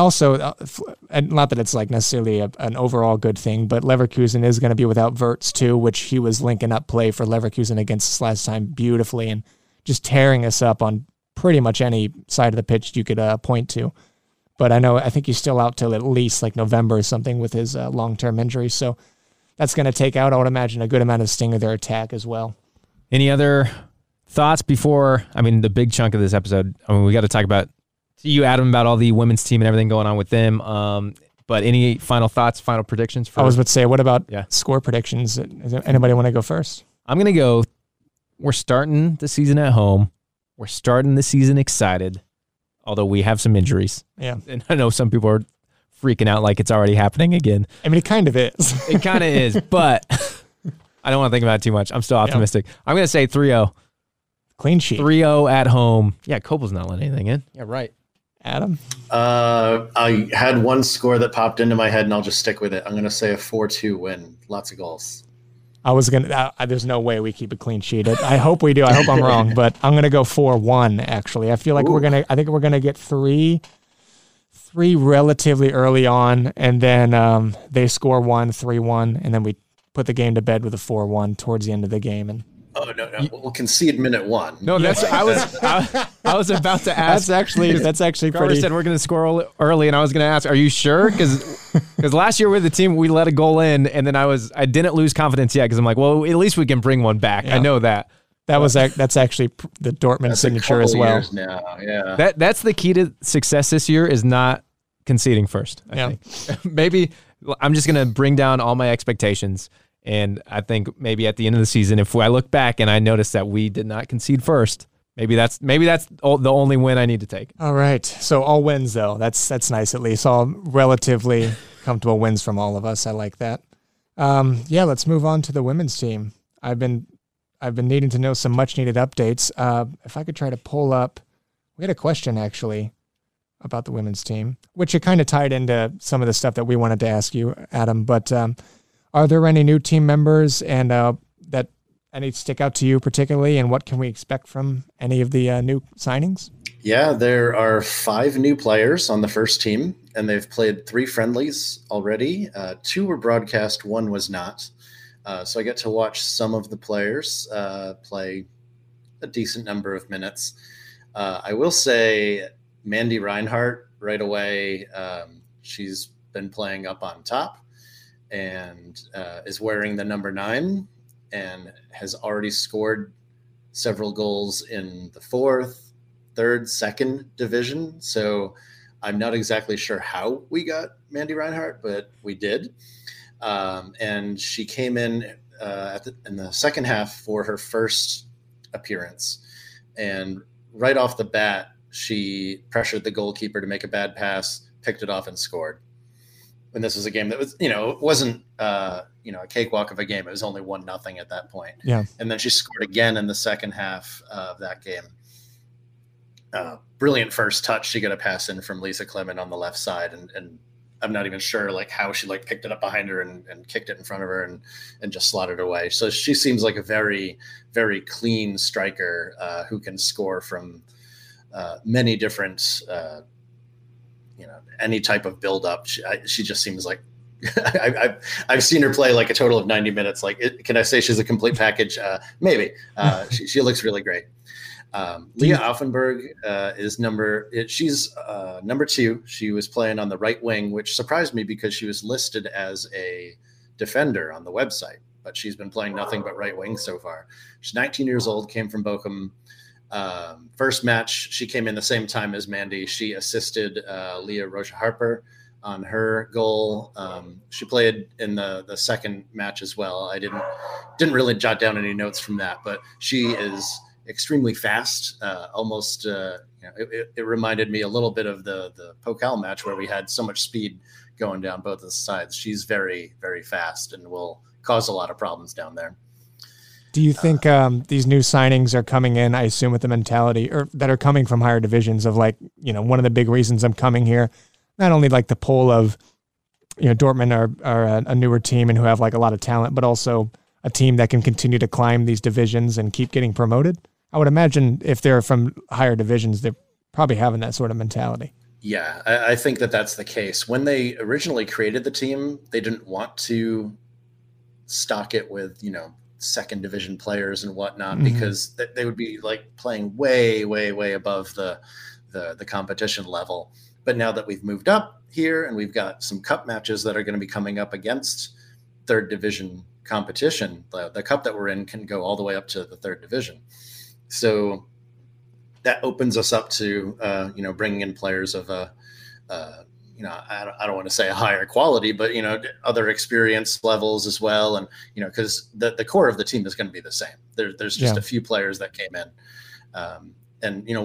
that it's like necessarily an overall good thing, but Leverkusen is going to be without Verts too, which he was linking up play for Leverkusen against us last time beautifully and just tearing us up on pretty much any side of the pitch you could point to. But I think he's still out till at least like November or something with his long-term injury. So that's going to take out, I would imagine, a good amount of sting of their attack as well. Any other thoughts before, the big chunk of this episode? We got to talk about you, Adam, about all the women's team and everything going on with them. But any final thoughts, final predictions? I was about to say, what about score predictions? Does anybody want to go first? I'm going to go. We're starting the season at home. We're starting the season excited. Although we have some injuries. Yeah. And I know some people are freaking out like it's already happening again. It kind of is. It kind of is, but I don't want to think about it too much. I'm still optimistic. Yeah. I'm going to say 3-0. Clean sheet. 3-0 at home. Yeah, Kobel's not letting anything in. Yeah, right. Adam? I had one score that popped into my head, and I'll just stick with it. I'm going to say a 4-2 win. Lots of goals. There's no way we keep a clean sheet. I hope we do. I hope I'm wrong, but I'm going to go 4-1 actually. I think we're going to get 3 three relatively early on, and then they score one, 3-1, and then we put the game to bed with a 4-1 towards the end of the game. And oh no, no, we'll concede minute one. No, that's I was about to ask. That's actually Carver pretty. Said we're going to score early, and I was going to ask, are you sure? Because last year with the team we let a goal in, and then I didn't lose confidence yet because I'm like, well, at least we can bring one back. Yeah. I know that. That's actually the Dortmund signature as well. Years now. Yeah. That's the key to success this year is not conceding first. I think maybe I'm just going to bring down all my expectations. And I think maybe at the end of the season, if I look back and I notice that we did not concede first, maybe that's the only win I need to take. All right. So all wins though. That's nice. At least all relatively comfortable wins from all of us. I like that. Yeah. Let's move on to the women's team. I've been needing to know some much-needed updates. If I could try to pull up... We had a question, actually, about the women's team, which it kind of tied into some of the stuff that we wanted to ask you, Adam. But are there any new team members and that any stick out to you particularly, and what can we expect from any of the new signings? Yeah, there are 5 new players on the first team, and they've played 3 friendlies already. 2 were broadcast, 1 was not. So I get to watch some of the players play a decent number of minutes. I will say Mandy Reinhardt right away. She's been playing up on top and is wearing the number 9 and has already scored several goals in the 4th, 3rd, 2nd division. So I'm not exactly sure how we got Mandy Reinhardt, but we did. And she came in in the second half for her first appearance. And right off the bat, she pressured the goalkeeper to make a bad pass, picked it off, and scored. And this was a game that was, it wasn't, a cakewalk of a game. It was only 1-0 at that point. Yeah. And then she scored again in the second half of that game. Brilliant first touch. She got a pass in from Lisa Clement on the left side and I'm not even sure how she picked it up behind her and kicked it in front of her and just slotted away. So she seems like a very, very clean striker who can score from many different, any type of buildup. She just seems like I've seen her play a total of 90 minutes. Can I say she's a complete package? Maybe. She looks really great. Leah Offenberg is number 2. She was playing on the right wing, which surprised me because she was listed as a defender on the website, but she's been playing nothing but right wing so far. She's 19 years old, came from Bochum. First match, she came in the same time as Mandy. She assisted Leah Rocha-Harper on her goal. She played in the second match as well. I didn't really jot down any notes from that, but she is extremely fast. It reminded me a little bit of the Pokal match where we had so much speed going down both of the sides. She's very, very fast and will cause a lot of problems down there. Do you think these new signings are coming in, I assume, with the mentality or that are coming from higher divisions of one of the big reasons I'm coming here, not only the pull of, Dortmund are a newer team and who have a lot of talent, but also a team that can continue to climb these divisions and keep getting promoted? I would imagine if they're from higher divisions, they're probably having that sort of mentality. Yeah, I think that's the case. When they originally created the team, they didn't want to stock it with, second division players and whatnot, mm-hmm. because they would be playing way, way, way above the competition level. But now that we've moved up here and we've got some cup matches that are going to be coming up against third division competition, the cup that we're in can go all the way up to the third division. So that opens us up to, bringing in players of, I don't want to say a higher quality, but, other experience levels as well. And, because the core of the team is going to be the same. There's just a few players that came in.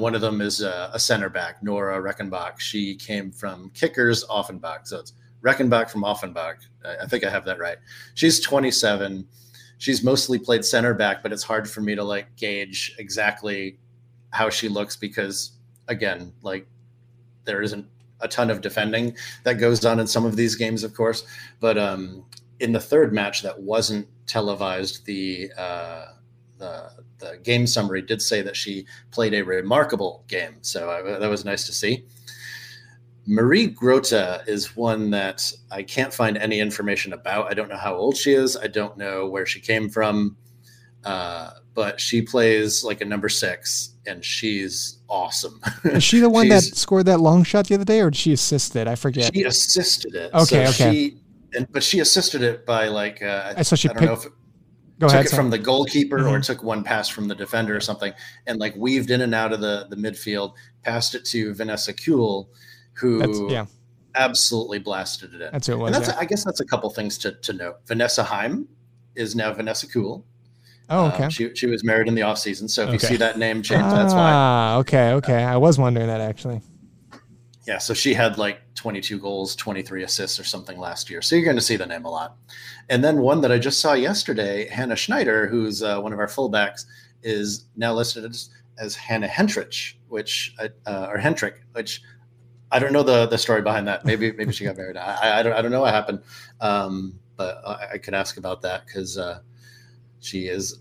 One of them is a center back, Nora Reckenbach. She came from Kickers Offenbach. So it's Reckenbach from Offenbach. I think I have that right. She's 27. She's mostly played center back, but it's hard for me to gauge exactly how she looks because, again, there isn't a ton of defending that goes on in some of these games, of course. But in the third match that wasn't televised, the game summary did say that she played a remarkable game. So that was nice to see. Marie Grotta is one that I can't find any information about. I don't know how old she is. I don't know where she came from. But she plays like a number 6, and she's awesome. Is she the one that scored that long shot the other day, or did she assist it? I forget. She assisted it. Okay, so okay. But she assisted it by like I don't know if it took from the goalkeeper or took one pass from the defender or something, and like weaved in and out of the midfield, passed it to Vanessa Kuhl, who absolutely blasted it in. That's who it was. And that's I guess that's a couple things to note. Vanessa Heim is now Vanessa Kuhl. Oh, okay. She was married in the off season, so if you see that name change, that's why. Okay. I was wondering that actually. Yeah, so she had like 22 goals, 23 assists or something last year. So you're going to see the name a lot. And then one that I just saw yesterday, Hannah Schneider, who's one of our fullbacks, is now listed as Hannah Hentrich, which I don't know the story behind that. Maybe she got married. I don't know what happened, but I could ask about that because she is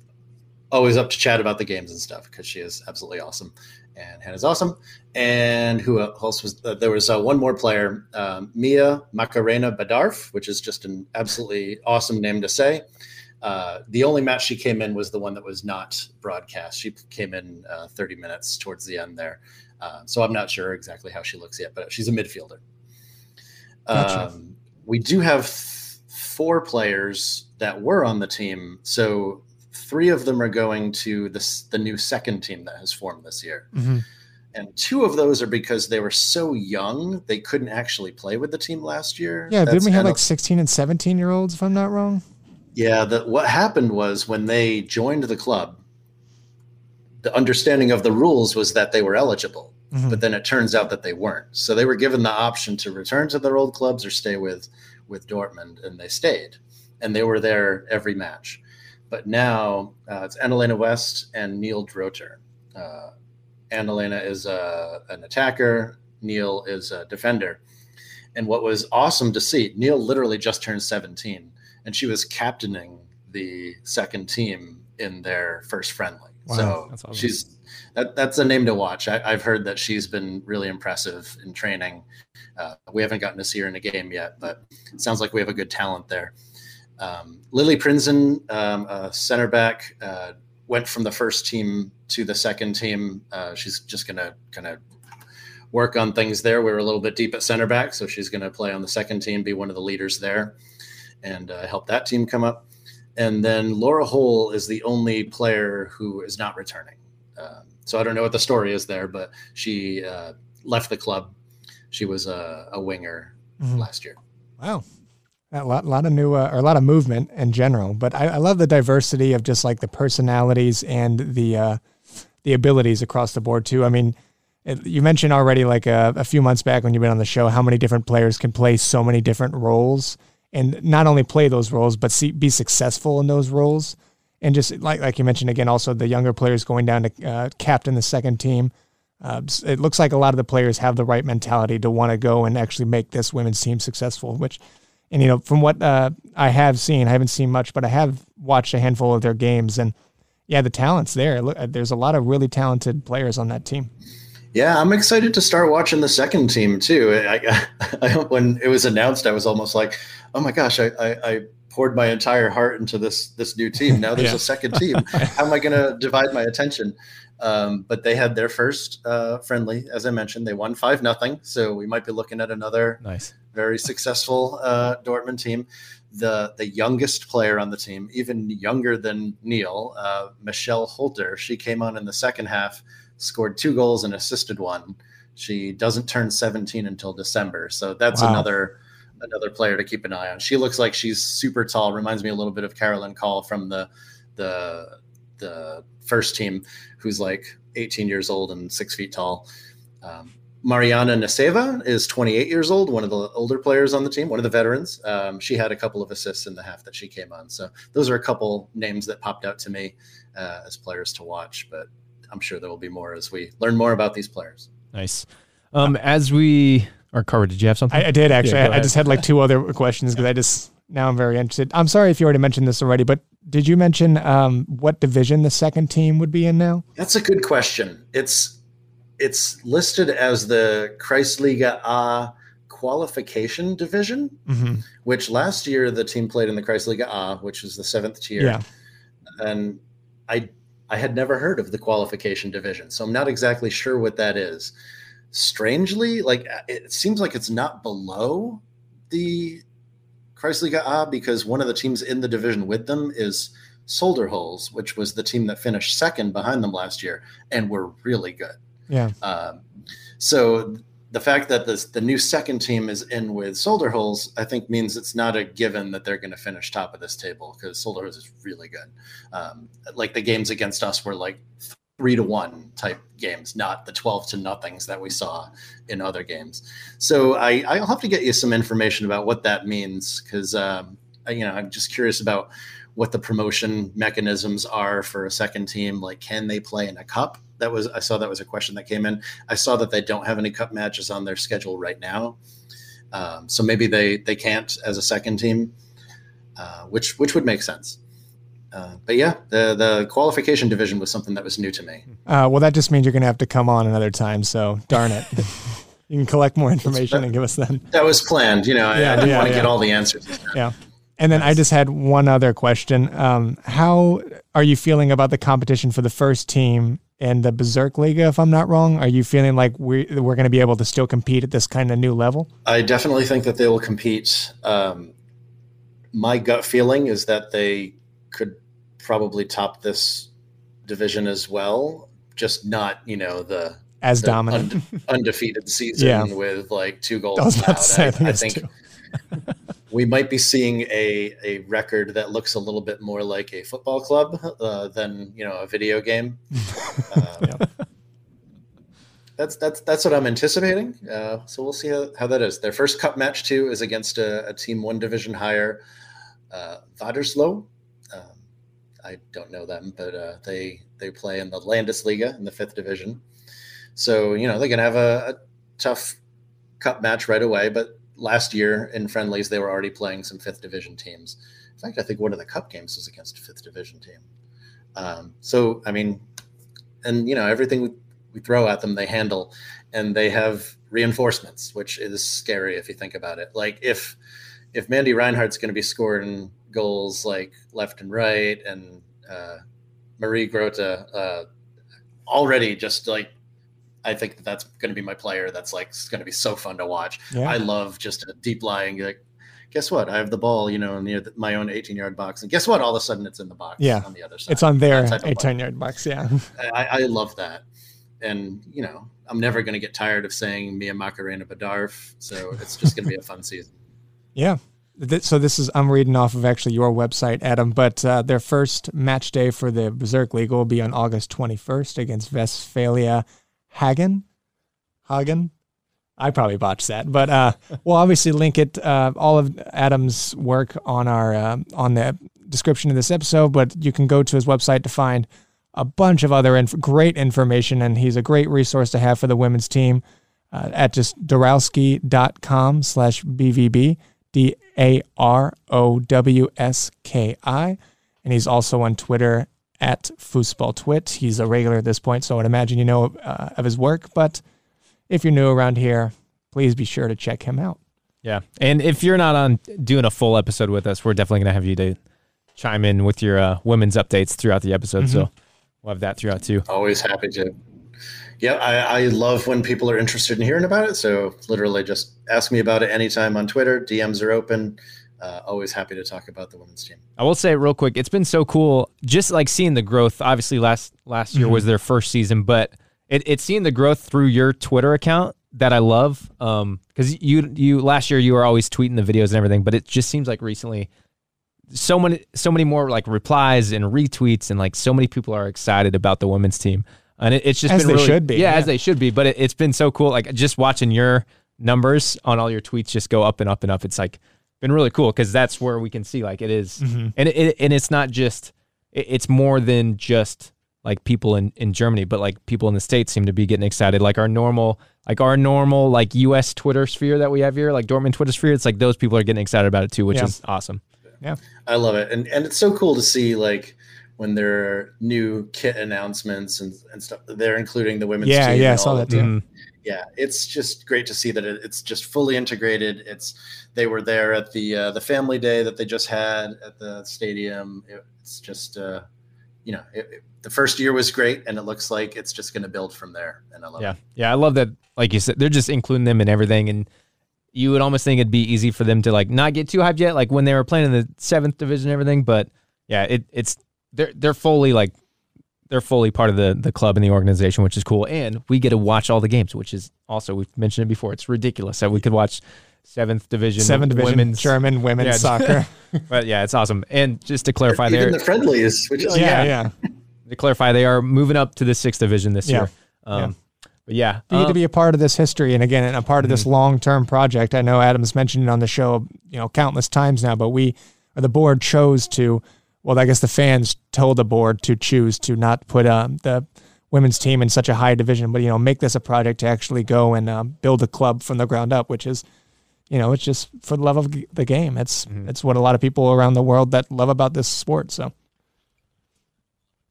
always up to chat about the games and stuff because she is absolutely awesome. And Hannah's awesome. And who else was there? Was one more player, Mia Macarena Badarf, which is just an absolutely awesome name to say. The only match she came in was the one that was not broadcast. She came in 30 minutes towards the end there. So I'm not sure exactly how she looks yet, but she's a midfielder. We do have four players that were on the team. So 3 of them are going to the new second team that has formed this year. Mm-hmm. And 2 of those are because they were so young, they couldn't actually play with the team last year. Yeah, didn't we have like 16 and 17-year-olds, if I'm not wrong? Yeah, what happened was when they joined the club, the understanding of the rules was that they were eligible, but then it turns out that they weren't. So they were given the option to return to their old clubs or stay with Dortmund, and they stayed. And they were there every match. But now it's Annalena West and Neil Droter. Annalena is an attacker. Neil is a defender. And what was awesome to see, Neil literally just turned 17, and she was captaining the second team in their first friendly. Wow, so that's awesome. That's a name to watch. I've heard that she's been really impressive in training. We haven't gotten to see her in a game yet, but it sounds like we have a good talent there. Lily Prinsen, a center back, went from the first team to the second team. She's just going to kind of work on things there. We were a little bit deep at center back, so she's going to play on the second team, be one of the leaders there, and help that team come up. And then Laura Hole is the only player who is not returning. So I don't know what the story is there, but she left the club. She was a winger last year. Wow. A lot of new, or a lot of movement in general, but I love the diversity of just like the personalities and the abilities across the board too. I mean, you mentioned already like a few months back when you've been on the show, how many different players can play so many different roles and not only play those roles, but be successful in those roles. And just like you mentioned again, also the younger players going down to captain the second team. It looks like a lot of the players have the right mentality to want to go and actually make this women's team successful, which, and, you know, from what I have seen, I haven't seen much, but I have watched a handful of their games. And, yeah, the talent's there. Look, there's a lot of really talented players on that team. Yeah, I'm excited to start watching the second team, too. When it was announced, I was almost like, oh, my gosh, I poured my entire heart into this new team. Now there's a second team. How am I going to divide my attention? But they had their first friendly, as I mentioned. They won 5-0, so we might be looking at another very successful Dortmund team. The youngest player on the team, even younger than Neil, Michelle Holter, she came on in the second half, scored 2 goals and assisted 1. She doesn't turn 17 until December, so that's another player to keep an eye on. She looks like she's super tall, reminds me a little bit of Carolyn Call from the first team, who's like 18 years old and 6 feet tall. Mariana Naseva is 28 years old, one of the older players on the team, one of the veterans. She had a couple of assists in the half that she came on. So those are a couple names that popped out to me as players to watch, but I'm sure there will be more as we learn more about these players. Nice. As we are covered, did you have something? I did actually. Yeah, I just had like 2 other questions because now I'm very interested. I'm sorry if you already mentioned this already, but did you mention what division the second team would be in now? That's a good question. It's it's listed as the Kreisliga A qualification division, mm-hmm. which last year the team played in the Kreisliga A, which is the 7th tier. Yeah. And I had never heard of the qualification division, so I'm not exactly sure what that is. Strangely, like, it seems like it's not below the Kreisliga A, because one of the teams in the division with them is Solderholz, which was the team that finished second behind them last year and were really good. Yeah. So the fact that the new second team is in with Solderholz, I think, means it's not a given that they're going to finish top of this table, because Solderholz is really good. Like, the games against us were like 3-1 type games, not the 12-0s that we saw in other games. So I'll have to get you some information about what that means, because I'm just curious about what the promotion mechanisms are for a second team. Like, can they play in a cup? I saw that was a question that came in. I saw that they don't have any cup matches on their schedule right now, so maybe they can't as a second team, which would make sense. But yeah, the qualification division was something that was new to me. Well, that just means you're going to have to come on another time. So darn it. You can collect more information and give us them. That was planned. I didn't want to get all the answers. Yeah. And then I just had one other question. How are you feeling about the competition for the first team and the Berserk Liga, if I'm not wrong? Are you feeling like we're going to be able to still compete at this kind of new level? I definitely think that they will compete. My gut feeling is that they could probably top this division as well, just not the dominant undefeated season with like 2 goals. I was about to say, I think we might be seeing a record that looks a little bit more like a football club than a video game. That's what I'm anticipating. So we'll see how that is. Their first cup match too is against a team one division higher, Vadersloh. I don't know them, but they play in the Landesliga in the 5th division. So, they're going to have a tough cup match right away. But last year in friendlies, they were already playing some 5th division teams. In fact, I think one of the cup games was against a 5th division team. So, I mean, and, everything we throw at them, they handle. And they have reinforcements, which is scary if you think about it. Like, if Mandy Reinhardt's going to be scoring goals like left and right, and Marie Grotta already just like, I think that's going to be my player. That's like, it's going to be so fun to watch. Yeah. I love just a deep lying, like, guess what? I have the ball, near my own 18-yard box, and guess what? All of a sudden it's in the box on the other side. It's on their 18-yard box. Yeah. I love that. And, I'm never going to get tired of saying Mia Macarena Bedarf. So it's just going to be a fun season. Yeah. So this is, I'm reading off of actually your website, Adam, but their first match day for the Berserk League will be on August 21st against Westfalia Hagen. I probably botched that, but we'll obviously link it, all of Adam's work on our on the description of this episode, but you can go to his website to find a bunch of other great information, and he's a great resource to have for the women's team at just Dorowski.com/BVB. Darowski, and he's also on Twitter at FoosballTwit. He's a regular at this point, so I'd imagine of his work. But if you're new around here, please be sure to check him out. Yeah, and if you're not on doing a full episode with us, we're definitely gonna have you to chime in with your women's updates throughout the episode. Mm-hmm. So we'll have that throughout too. Always happy to. Yeah, I love when people are interested in hearing about it. So literally just ask me about it anytime on Twitter. DMs are open. Always happy to talk about the women's team. I will say real quick, it's been so cool just like seeing the growth. Obviously last year was their first season, but it's seeing the growth through your Twitter account that I love. Because you last year you were always tweeting the videos and everything, but it just seems like recently so many more like replies and retweets, and like so many people are excited about the women's team. And it's just as been they really, should be, yeah, as they should be. But it's been so cool, like just watching your numbers on all your tweets just go up and up and up. It's like been really cool because that's where we can see like it is, and it's not just it's more than just like people in Germany, but like people in the States seem to be getting excited. Like our normal like U.S. Twitter sphere that we have here, like Dortmund Twitter sphere. It's like those people are getting excited about it too, which is awesome. Yeah, I love it, and it's so cool to see like when their new kit announcements and stuff, they're including the women's team. Yeah, I saw that too. Yeah, it's just great to see that it's just fully integrated. They were there at the family day that they just had at the stadium. It's just, the first year was great, and it looks like it's just going to build from there. And I love it. Yeah, I love that. Like you said, they're just including them in everything, and you would almost think it'd be easy for them to like not get too hyped yet, like when they were playing in the 7th division and everything. But yeah, they're fully part of the club and the organization, which is cool. And we get to watch all the games, which is also, we've mentioned it before, it's ridiculous that we could watch 7th division women's German women's soccer. But yeah, it's awesome. And just to clarify, they're the friendliest, which is to clarify, they are moving up to the 6th division this year. But yeah, you need to be a part of this history, and again, and a part of this long-term project. I know Adam's mentioned it on the show, countless times now, but the board chose to. Well, I guess the fans told the board to choose to not put the women's team in such a high division, but, make this a project to actually go and build a club from the ground up, which is, it's just for the love of the game. It's what a lot of people around the world that love about this sport. So,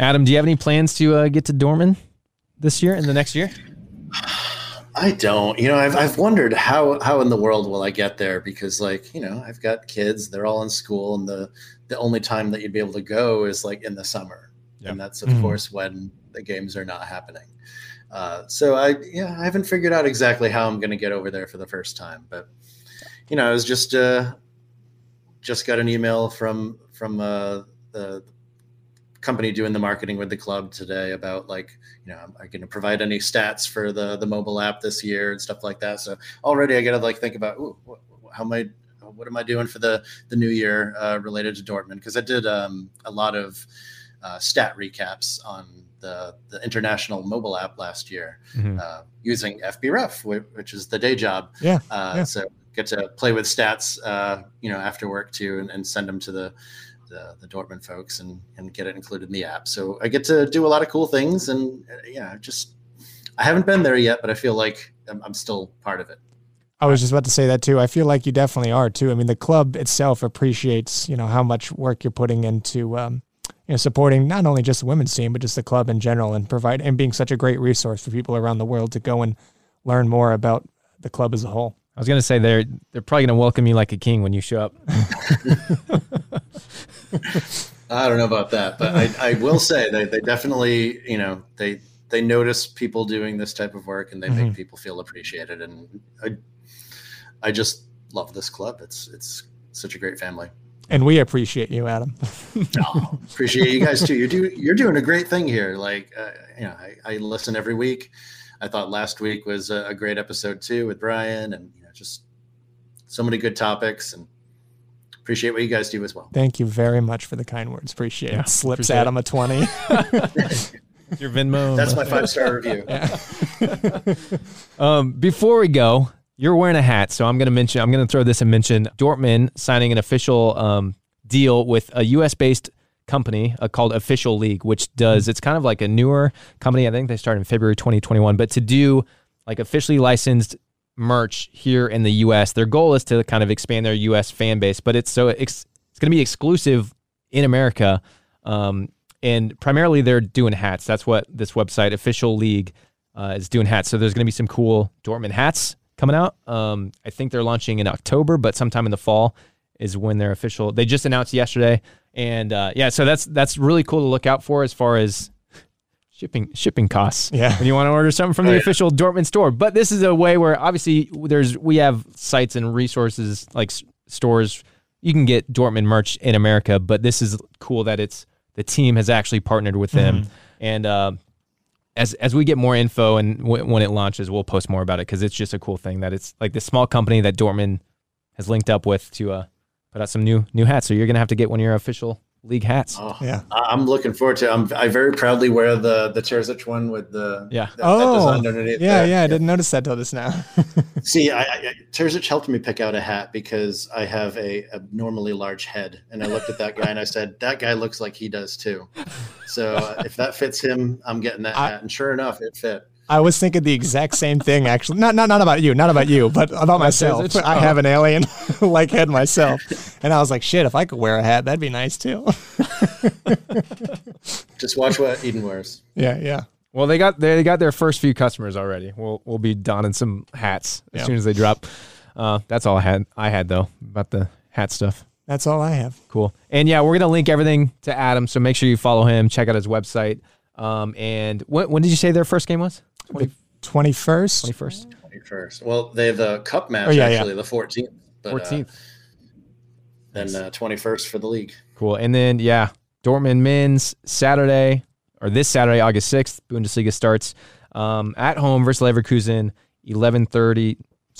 Adam, do you have any plans to get to Dortmund this year and the next year? I don't. I've wondered how in the world will I get there, because I've got kids, they're all in school, and the only time that you'd be able to go is like in the summer. And that's of course when the games are not happening. So I haven't figured out exactly how I'm going to get over there for the first time, but I was just got an email from the company doing the marketing with the club today about am I going to provide any stats for the mobile app this year and stuff like that. So already I got to think about what am I doing for the new year related to Dortmund, because I did a lot of stat recaps on the international mobile app last year using FBref, which is the day job. So get to play with stats after work too, and send them to the Dortmund folks and get it included in the app. So I get to do a lot of cool things, and I haven't been there yet, but I feel like I'm still part of it. I was just about to say that too. I feel like you definitely are too. I mean, the club itself appreciates, how much work you're putting into, supporting not only just the women's team, but just the club in general, and being such a great resource for people around the world to go and learn more about the club as a whole. I was going to say they're probably going to welcome you like a king when you show up. I don't know about that, but I will say they definitely, they notice people doing this type of work, and they make people feel appreciated. And I just love this club. It's such a great family. And we appreciate you, Adam. Oh, appreciate you guys too. You're doing a great thing here. I listen every week. I thought last week was a great episode too with Brian, and just so many good topics, and appreciate what you guys do as well. Thank you very much for the kind words. Appreciate it. Slips Adam a 20. Your Venmo. That's my 5-star review. Before we go, you're wearing a hat, so I'm going to throw this and mention Dortmund signing an official deal with a U.S.-based company called Official League, which does, it's kind of like a newer company. I think they started in February 2021, but to do like officially licensed merch here in the U.S. Their goal is to kind of expand their U.S. fan base, but it's going to be exclusive in America, and primarily they're doing hats. That's what this website, Official League, is doing hats. So there's going to be some cool Dortmund hats coming out. I think they're launching in October, but sometime in the fall is when they're official. They just announced yesterday, and so that's really cool to look out for as far as shipping costs. Yeah. When you want to order something from the official Dortmund store. But this is a way where obviously we have sites and resources like stores. You can get Dortmund merch in America, but this is cool that the team has actually partnered with them. And as we get more info and when it launches, we'll post more about it, because it's just a cool thing that it's like this small company that Dortmund has linked up with to put out some new hats. So you're gonna have to get one of your official league hats. I'm looking forward to it. I very proudly wear the Terzic one with that design underneath. I didn't notice that till just now. See, Terzic helped me pick out a hat because I have a abnormally large head, and I looked at that guy and I said, that guy looks like he does too. So if that fits him, I'm getting that hat. And sure enough, it fit. I was thinking the exact same thing, actually. Not about you, but about myself. I have an alien like head myself. And I was like, shit, if I could wear a hat, that'd be nice too. Just watch what Eden wears. Yeah, yeah. Well, they got their first few customers already. We'll be donning some hats as soon as they drop. That's all I had though, about the hat stuff. That's all I have. Cool. And yeah, we're going to link everything to Adam, so make sure you follow him, check out his website. And when did you say their first game was? 21st? 21st. Well, they have the cup match, the 14th. But, 14th. Then 21st for the league. Cool. And then, yeah, Dortmund men's this Saturday, August 6th, Bundesliga starts at home versus Leverkusen,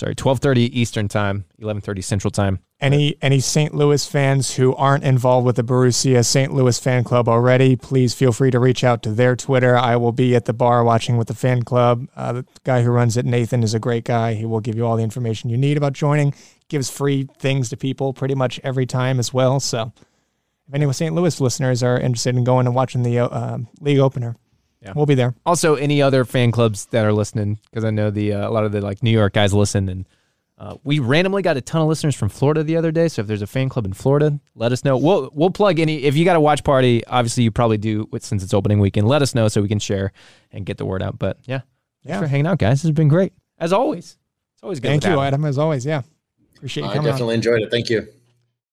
12:30 Eastern time, 11:30 Central time. Any St. Louis fans who aren't involved with the Borussia St. Louis fan club already, please feel free to reach out to their Twitter. I will be at the bar watching with the fan club. The guy who runs it, Nathan, is a great guy. He will give you all the information you need about joining. Gives free things to people pretty much every time as well. So if any St. Louis listeners are interested in going and watching the league opener, we'll be there. Also, any other fan clubs that are listening, because I know a lot of the New York guys listen, and we randomly got a ton of listeners from Florida the other day. So if there's a fan club in Florida, let us know. We'll plug any. If you got a watch party, obviously you probably do, since it's opening weekend. Let us know so we can share and get the word out. But thanks for hanging out, guys. This has been great as always. It's always good. Thank you, Adam. As always, appreciate you coming. I definitely enjoyed it. Thank you.